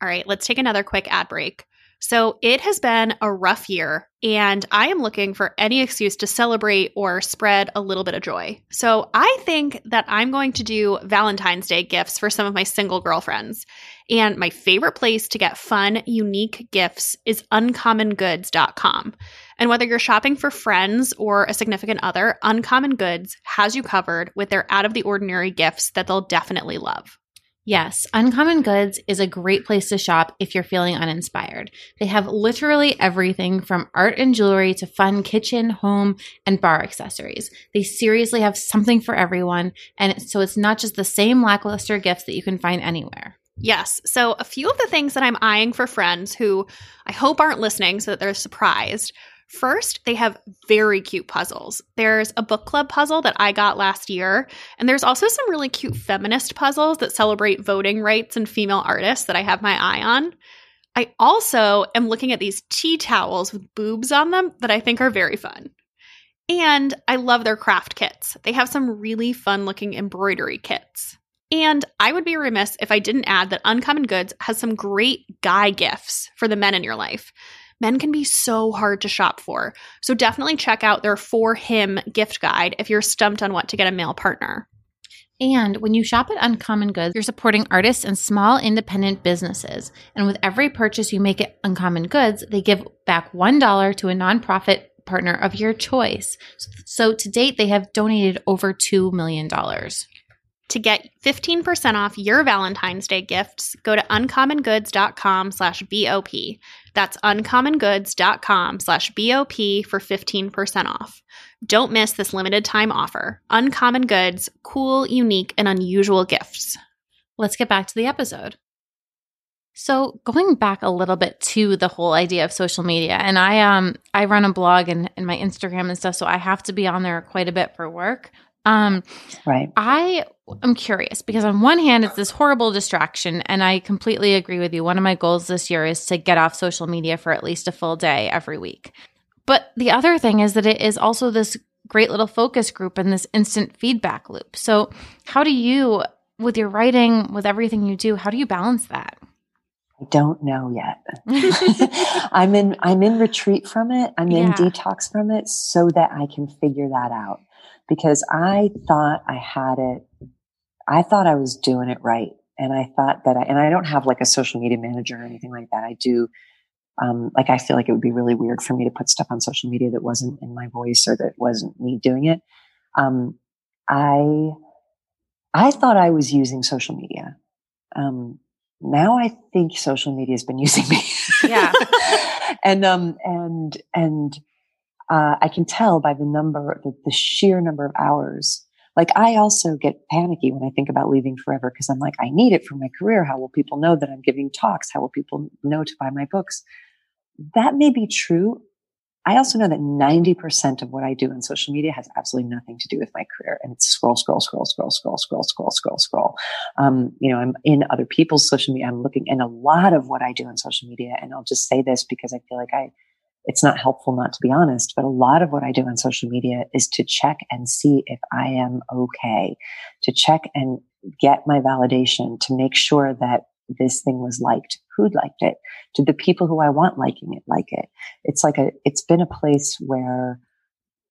All right, let's take another quick ad break. So it has been a rough year, and I am looking for any excuse to celebrate or spread a little bit of joy. So I think that I'm going to do Valentine's Day gifts for some of my single girlfriends. And my favorite place to get fun, unique gifts is uncommongoods.com. And whether you're shopping for friends or a significant other, Uncommon Goods has you covered with their out-of-the-ordinary gifts that they'll definitely love. Yes, Uncommon Goods is a great place to shop if you're feeling uninspired. They have literally everything from art and jewelry to fun kitchen, home, and bar accessories. They seriously have something for everyone, and so it's not just the same lackluster gifts that you can find anywhere. Yes, so a few of the things that I'm eyeing for friends who I hope aren't listening so that they're surprised. First, they have very cute puzzles. There's a book club puzzle that I got last year, and there's also some really cute feminist puzzles that celebrate voting rights and female artists that I have my eye on. I also am looking at these tea towels with boobs on them that I think are very fun. And I love their craft kits. They have some really fun-looking embroidery kits. And I would be remiss if I didn't add that Uncommon Goods has some great guy gifts for the men in your life. Men can be so hard to shop for, so definitely check out their For Him gift guide if you're stumped on what to get a male partner. And when you shop at Uncommon Goods, you're supporting artists and small independent businesses. And with every purchase you make at Uncommon Goods, they give back $1 to a nonprofit partner of your choice. So to date, they have donated over $2 million. To get 15% off your Valentine's Day gifts, go to uncommongoods.com/BOP. That's uncommongoods.com/BOP for 15% off. Don't miss this limited time offer. Uncommon Goods, cool, unique, and unusual gifts. Let's get back to the episode. So going back a little bit to the whole idea of social media, and I run a blog and my Instagram and stuff, so I have to be on there quite a bit for work. Right. I am curious because on one hand, it's this horrible distraction, and I completely agree with you. One of my goals this year is to get off social media for at least a full day every week. But the other thing is that it is also this great little focus group and this instant feedback loop. So how do you, with your writing, with everything you do, how do you balance that? I don't know yet. I'm in retreat from it. I'm in detox from it so that I can figure that out. Because I thought I had it, I thought I was doing it right. And I thought that I don't have like a social media manager or anything like that. I do, like I feel like it would be really weird for me to put stuff on social media that wasn't in my voice or that wasn't me doing it. I thought I was using social media. Now I think social media has been using me. Yeah. And I can tell by the sheer number of hours. Like I also get panicky when I think about leaving forever because I'm like, I need it for my career. How will people know that I'm giving talks? How will people know to buy my books? That may be true I also know that 90% of what I do in social media has absolutely nothing to do with my career. And it's scroll. I'm in other people's social media. I'm looking, and a lot of what I do in social media, and I'll just say this because I feel like it's not helpful not to be honest, but a lot of what I do on social media is to check and see if I am okay, to check and get my validation, to make sure that this thing was liked. Who liked it? Did the people who I want liking it like it? It's been a place where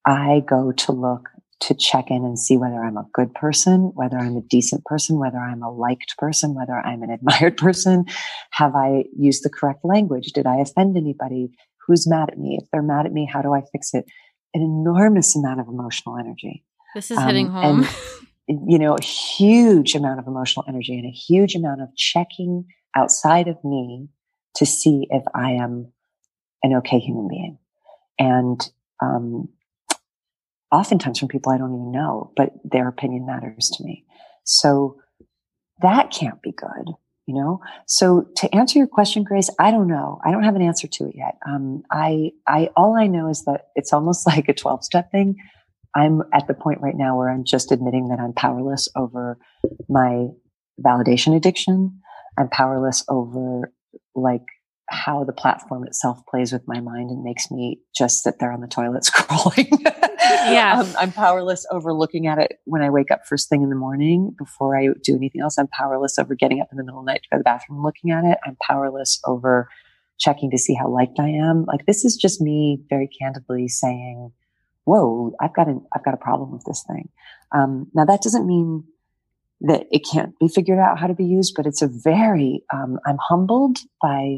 I go to look to check in and see whether I'm a good person, whether I'm a decent person, whether I'm a liked person, whether I'm an admired person. Have I used the correct language? Did I offend anybody? Who's mad at me? If they're mad at me, how do I fix it? An enormous amount of emotional energy. This is hitting home. A huge amount of emotional energy and a huge amount of checking outside of me to see if I am an okay human being. And oftentimes from people I don't even know, but their opinion matters to me. So that can't be good, you know? So to answer your question, Grace, I don't know. I don't have an answer to it yet. All I know is that it's almost like a 12-step thing. I'm at the point right now where I'm just admitting that I'm powerless over my validation addiction. I'm powerless over how the platform itself plays with my mind and makes me just sit there on the toilet scrolling. Yeah. I'm powerless over looking at it when I wake up first thing in the morning before I do anything else. I'm powerless over getting up in the middle of the night to go to the bathroom and looking at it. I'm powerless over checking to see how liked I am. This is just me very candidly saying, whoa, I've got a problem with this thing. Now that doesn't mean that it can't be figured out how to be used, but it's a very, I'm humbled by,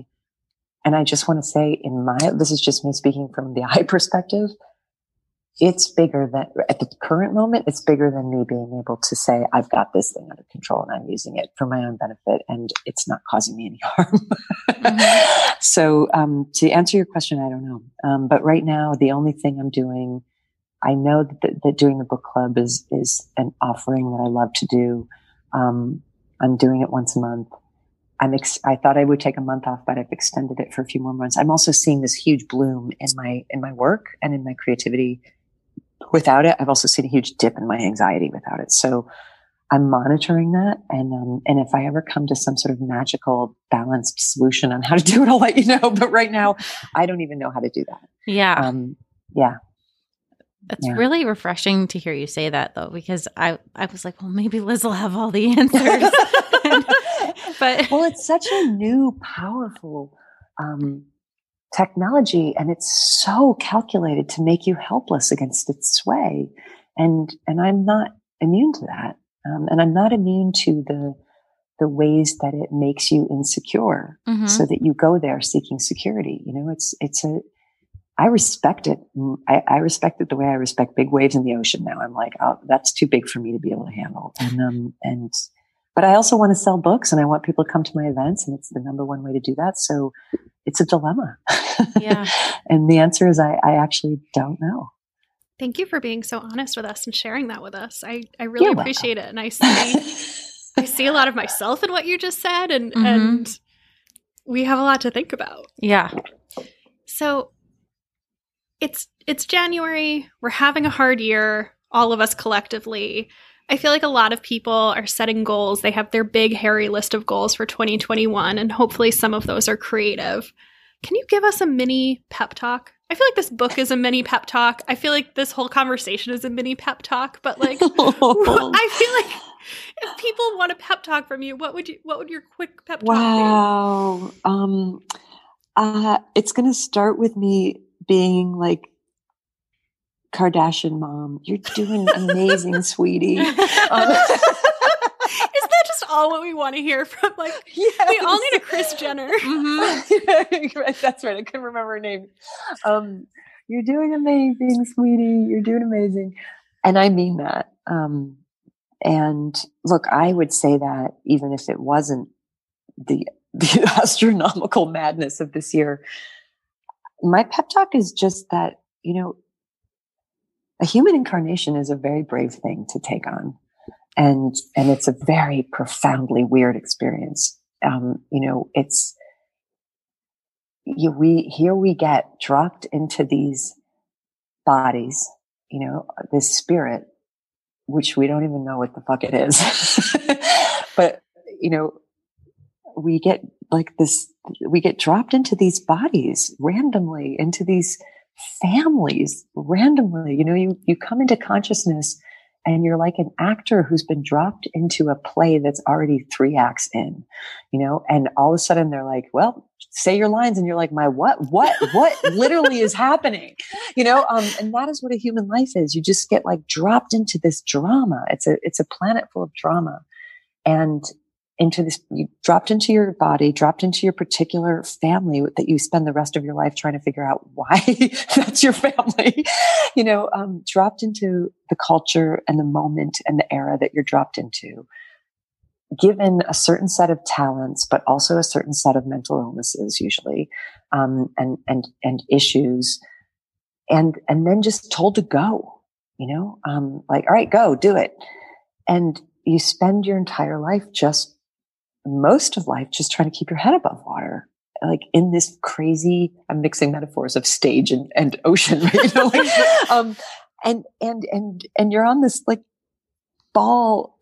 and I just want to say this is just me speaking from the I perspective. It's bigger than at the current moment, it's bigger than me being able to say, I've got this thing under control and I'm using it for my own benefit and it's not causing me any harm. Mm-hmm. So, to answer your question, I don't know. But right now the only thing I'm doing, I know that doing the book club is an offering that I love to do. I'm doing it once a month. I thought I would take a month off, but I've extended it for a few more months. I'm also seeing this huge bloom in my work and in my creativity. Without it, I've also seen a huge dip in my anxiety without it. So I'm monitoring that. And if I ever come to some sort of magical balanced solution on how to do it, I'll let you know. But right now I don't even know how to do that. Yeah. Yeah. It's really refreshing to hear you say that, though, because I was like, well, maybe Liz will have all the answers. Well, it's such a new, powerful technology, and it's so calculated to make you helpless against its sway. And I'm not immune to that. And I'm not immune to the ways that it makes you insecure, mm-hmm. so that you go there seeking security. I respect it. I respect it the way I respect big waves in the ocean now. I'm like, oh, that's too big for me to be able to handle. But I also want to sell books and I want people to come to my events, and it's the number one way to do that. So it's a dilemma. Yeah. And the answer is I actually don't know. Thank you for being so honest with us and sharing that with us. I really appreciate it. And I see, a lot of myself in what you just said, and, mm-hmm. and we have a lot to think about. Yeah. So it's January. We're having a hard year, all of us collectively. I feel like a lot of people are setting goals. They have their big, hairy list of goals for 2021, and hopefully some of those are creative. Can you give us a mini pep talk? I feel like this book is a mini pep talk. I feel like this whole conversation is a mini pep talk, but I feel like if people want a pep talk from you, what would your quick pep talk be? Wow. It's going to start with me being like, Kardashian mom, you're doing amazing, sweetie. Is that just all what we want to hear from? Yes. We all need a Kris Jenner. Mm-hmm. That's right. I couldn't remember her name. You're doing amazing, sweetie. You're doing amazing. And I mean that. And look, I would say that even if it wasn't the astronomical madness of this year, my pep talk is just that, a human incarnation is a very brave thing to take on. And it's a very profoundly weird experience. we get dropped into these bodies, you know, this spirit, which we don't even know what the fuck it is. But, you know, we get like this, we get dropped into these bodies randomly, into these families randomly. You know, you come into consciousness and you're like an actor who's been dropped into a play that's already 3 acts in, you know, and all of a sudden they're like, well, say your lines. And you're like, my what literally is happening, you know? And that is what a human life is. You just get like dropped into this drama. It's a planet full of drama, and into this, you dropped into your body, dropped into your particular family that you spend the rest of your life trying to figure out why that's your family, you know, dropped into the culture and the moment and the era that you're dropped into, given a certain set of talents, but also a certain set of mental illnesses usually, and issues, and then just told to go, you know, like, all right, go do it. And you spend your entire life, just most of life, just trying to keep your head above water, like in this crazy, I'm mixing metaphors of stage and ocean, right? You know, like, and you're on this like ball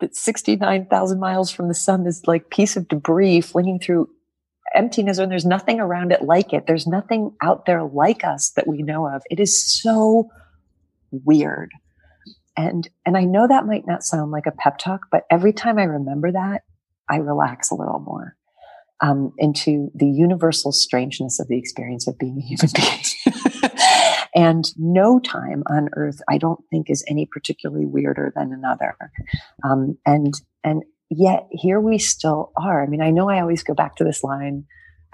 that's 69,000 miles from the sun, this like piece of debris flinging through emptiness, and there's nothing around it like it. There's nothing out there like us that we know of. It is so weird. And I know that might not sound like a pep talk, but every time I remember that, I relax a little more into the universal strangeness of the experience of being a human being. And no time on earth, I don't think, is any particularly weirder than another. And yet here we still are. I mean, I know I always go back to this line.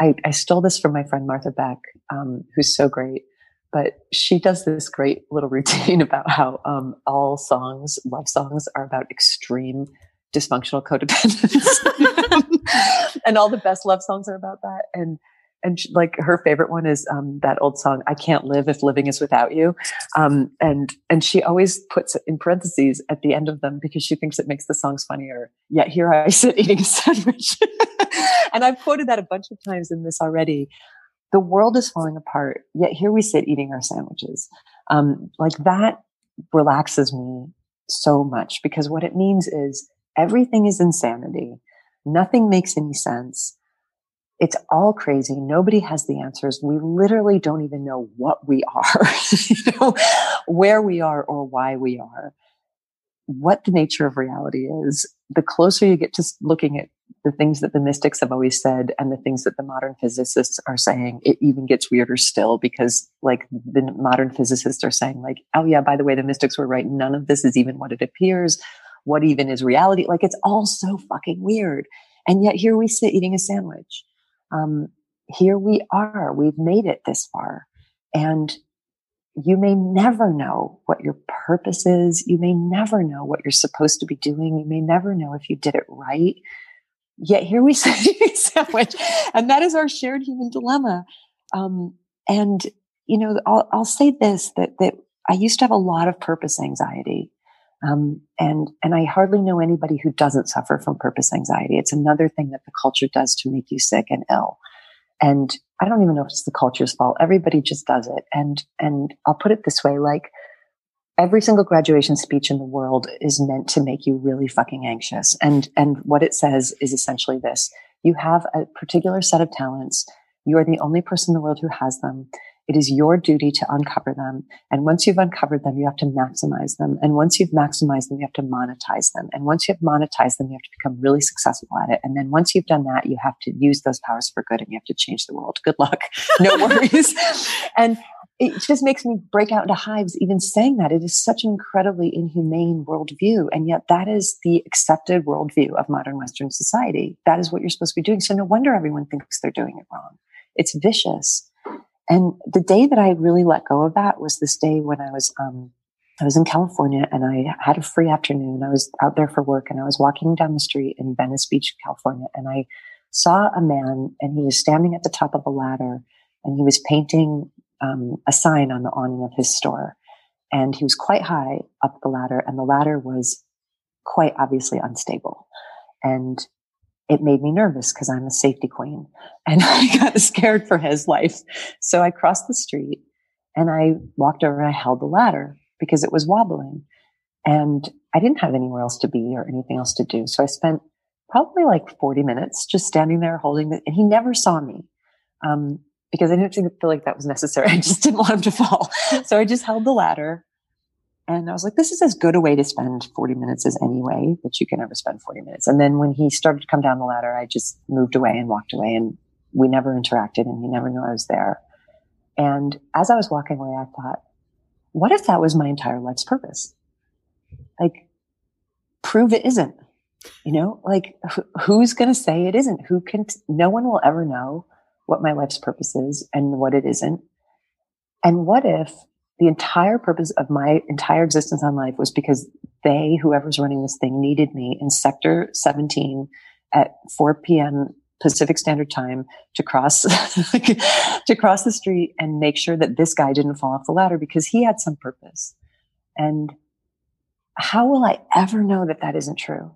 I stole this from my friend Martha Beck, who's so great. But she does this great little routine about how all songs, love songs, are about extreme dysfunctional codependence, and all the best love songs are about that. And she, like, her favorite one is that old song, "I Can't Live If Living Is Without You," and she always puts it in parentheses at the end of them because she thinks it makes the songs funnier. Yet here I sit eating a sandwich, and I've quoted that a bunch of times in this already. The world is falling apart, yet here we sit eating our sandwiches. Like, that relaxes me so much, because what it means is everything is insanity. Nothing makes any sense. It's all crazy. Nobody has the answers. We literally don't even know what we are, you know, where we are or why we are, what the nature of reality is. The closer you get to looking at the things that the mystics have always said and the things that the modern physicists are saying, it even gets weirder still, because like the modern physicists are saying like, oh yeah, by the way, the mystics were right. None of this is even what it appears. What even is reality? Like, it's all so fucking weird. And yet here we sit eating a sandwich. Here we are, we've made it this far, and you may never know what your purpose is. You may never know what you're supposed to be doing. You may never know if you did it right. Yet here we sit, sandwich, and that is our shared human dilemma. And, you know, I'll say this, that I used to have a lot of purpose anxiety. And I hardly know anybody who doesn't suffer from purpose anxiety. It's another thing that the culture does to make you sick and ill. And I don't even know if it's the culture's fault. Everybody just does it. And I'll put it this way, like, every single graduation speech in the world is meant to make you really fucking anxious. And what it says is essentially this: you have a particular set of talents. You are the only person in the world who has them. It is your duty to uncover them. And once you've uncovered them, you have to maximize them. And once you've maximized them, you have to monetize them. And once you have monetized them, you have to become really successful at it. And then once you've done that, you have to use those powers for good, and you have to change the world. Good luck. No worries. And it just makes me break out into hives even saying that. It is such an incredibly inhumane worldview. And yet that is the accepted worldview of modern Western society. That is what you're supposed to be doing. So no wonder everyone thinks they're doing it wrong. It's vicious. And the day that I really let go of that was this day when I was in California, and I had a free afternoon. I was out there for work, and I was walking down the street in Venice Beach, California, and I saw a man, and he was standing at the top of a ladder, and he was painting a sign on the awning of his store. And he was quite high up the ladder, and the ladder was quite obviously unstable. And it made me nervous because I'm a safety queen and I got scared for his life. So I crossed the street and I walked over and I held the ladder because it was wobbling and I didn't have anywhere else to be or anything else to do. So I spent probably like 40 minutes just standing there holding it. And he never saw me, because I didn't feel like that was necessary. I just didn't want him to fall. So I just held the ladder. And I was like, this is as good a way to spend 40 minutes as any way that you can ever spend 40 minutes. And then when he started to come down the ladder, I just moved away and walked away and we never interacted and he never knew I was there. And as I was walking away, I thought, what if that was my entire life's purpose? Like, prove it isn't, you know, like who's going to say it isn't? Who can, no one will ever know what my life's purpose is and what it isn't. And what if the entire purpose of my entire existence on life was because they, whoever's running this thing, needed me in sector 17 at 4 p.m. Pacific Standard Time to cross, to cross the street and make sure that this guy didn't fall off the ladder because he had some purpose. And how will I ever know that that isn't true?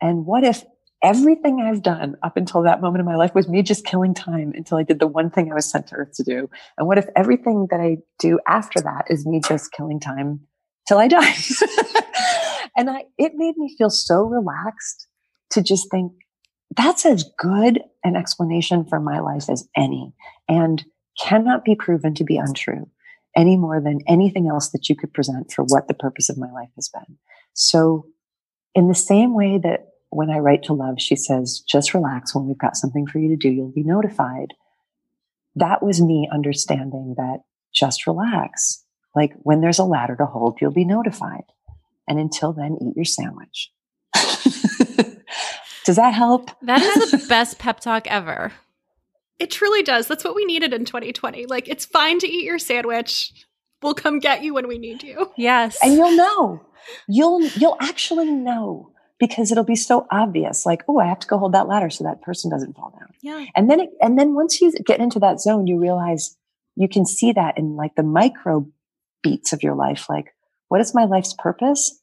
And what if everything I've done up until that moment in my life was me just killing time until I did the one thing I was sent to earth to do? And what if everything that I do after that is me just killing time till I die? And it made me feel so relaxed to just think that's as good an explanation for my life as any, and cannot be proven to be untrue any more than anything else that you could present for what the purpose of my life has been. So in the same way that when I write to Love, she says, just relax. When we've got something for you to do, you'll be notified. That was me understanding that just relax. Like when there's a ladder to hold, you'll be notified. And until then, eat your sandwich. Does that help? That is the best pep talk ever. It truly does. That's what we needed in 2020. Like, it's fine to eat your sandwich. We'll come get you when we need you. Yes. And you'll know. You'll actually know. Because it'll be so obvious, like, oh, I have to go hold that ladder so that person doesn't fall down. Yeah. And then once you get into that zone, you realize you can see that in like the micro beats of your life. Like, what is my life's purpose?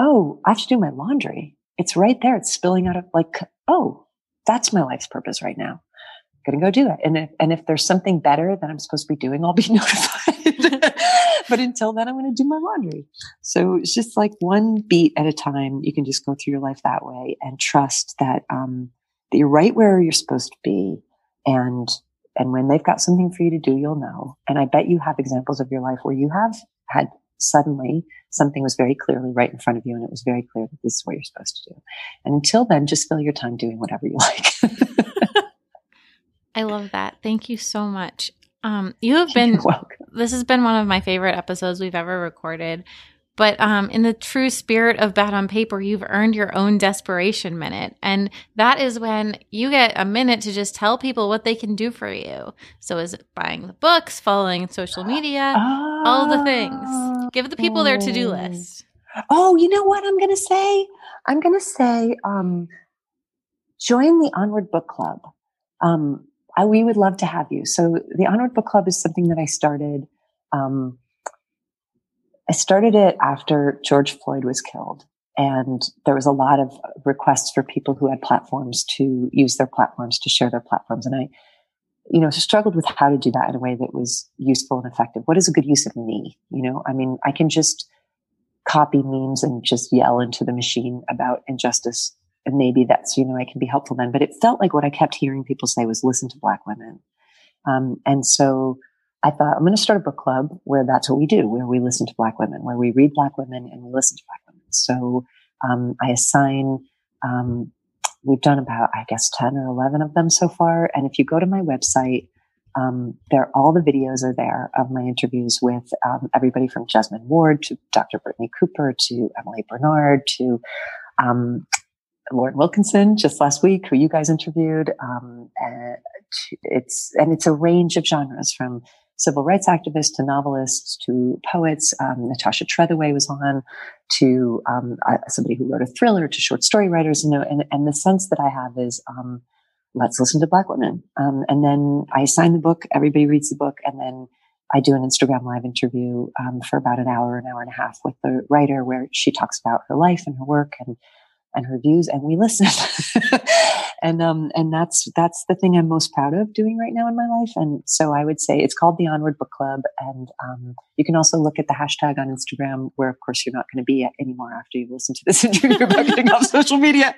Oh, I have to do my laundry. It's right there. It's spilling out of like, oh, that's my life's purpose right now. I'm going to go do that. And if there's something better that I'm supposed to be doing, I'll be notified. But until then, I'm going to do my laundry. So it's just like one beat at a time. You can just go through your life that way and trust that, that you're right where you're supposed to be. And when they've got something for you to do, you'll know. And I bet you have examples of your life where you have had suddenly something was very clearly right in front of you. And it was very clear that this is what you're supposed to do. And until then, just fill your time doing whatever you like. I love that. Thank you so much. You're welcome. This has been one of my favorite episodes we've ever recorded, but in the true spirit of Bad on Paper, you've earned your own Desperation Minute. And that is when you get a minute to just tell people what they can do for you. So is it buying the books, following social media, all the things? Give the people their to-do list. Oh, you know what I'm going to say? I'm going to say, join the Onward Book Club. We would love to have you. So the Onward Book Club is something that I started. I started it after George Floyd was killed, and there was a lot of requests for people who had platforms to use their platforms to share their platforms. And I, you know, struggled with how to do that in a way that was useful and effective. What is a good use of me? You know, I mean, I can just copy memes and just yell into the machine about injustice. And maybe that's, you know, I can be helpful then, but it felt like what I kept hearing people say was listen to Black women. And so I thought, I'm going to start a book club where that's what we do, where we listen to Black women, where we read Black women and we listen to Black women. So, I assign, we've done about, I guess, 10 or 11 of them so far. And if you go to my website, there, all the videos are there of my interviews with, everybody from Jesmyn Ward to Dr. Brittany Cooper to Emily Bernard to, Lauren Wilkinson just last week, who you guys interviewed. It's a range of genres from civil rights activists to novelists to poets. Natasha Trethewey was on to, somebody who wrote a thriller to short story writers. You know, and the sense that I have is, let's listen to Black women. And then I sign the book, everybody reads the book, and then I do an Instagram live interview, for about an hour and a half with the writer where she talks about her life and her work and her views, and we listen. And that's the thing I'm most proud of doing right now in my life. And so I would say it's called the Onward Book Club. And, you can also look at the hashtag on Instagram, where of course you're not going to be at anymore after you listen to this interview about getting off social media,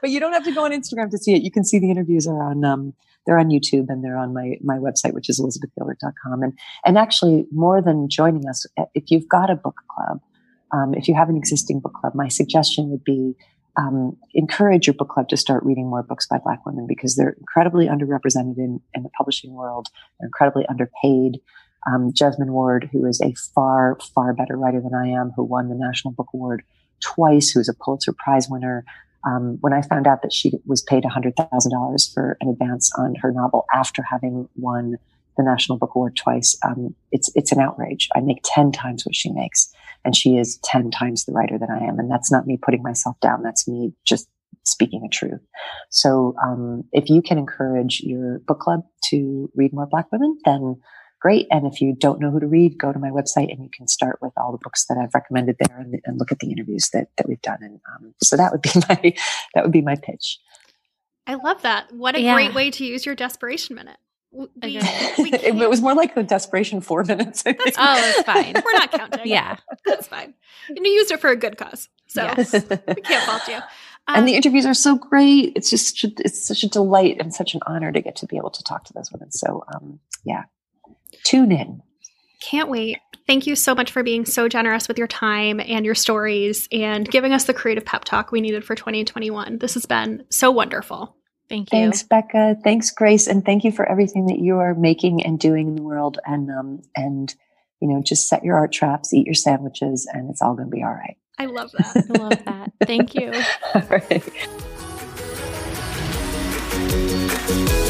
but you don't have to go on Instagram to see it. You can see the interviews are on, they're on YouTube, and they're on my website, which is elizabethgilbert.com. And actually, more than joining us, if you've got a book club, if you have an existing book club, my suggestion would be, encourage your book club to start reading more books by Black women, because they're incredibly underrepresented in the publishing world. They're incredibly underpaid. Jesmyn Ward, who is a far, far better writer than I am, who won the National Book Award twice, who's a Pulitzer Prize winner. When I found out that she was paid $100,000 for an advance on her novel after having won the National Book Award twice, it's an outrage. I make 10 times what she makes, and she is 10 times the writer that I am. And that's not me putting myself down. That's me just speaking the truth. So, if you can encourage your book club to read more Black women, then great. And if you don't know who to read, go to my website, and you can start with all the books that I've recommended there, and look at the interviews that we've done. And, so that would be my pitch. I love that. What a great way to use your desperation minute. It was more like the desperation 4 minutes. I think. Oh, it's fine. We're not counting. Yeah. That's fine. And you used it for a good cause. So yes. We can't fault you. And the interviews are so great. It's just, it's such a delight and such an honor to get to be able to talk to those women. So, yeah. Tune in. Can't wait. Thank you so much for being so generous with your time and your stories and giving us the creative pep talk we needed for 2021. This has been so wonderful. Thank you. Thanks, Becca. Thanks, Grace. And thank you for everything that you are making and doing in the world. And you know, just set your art traps, eat your sandwiches, and it's all going to be all right. I love that. I love that. Thank you. All right.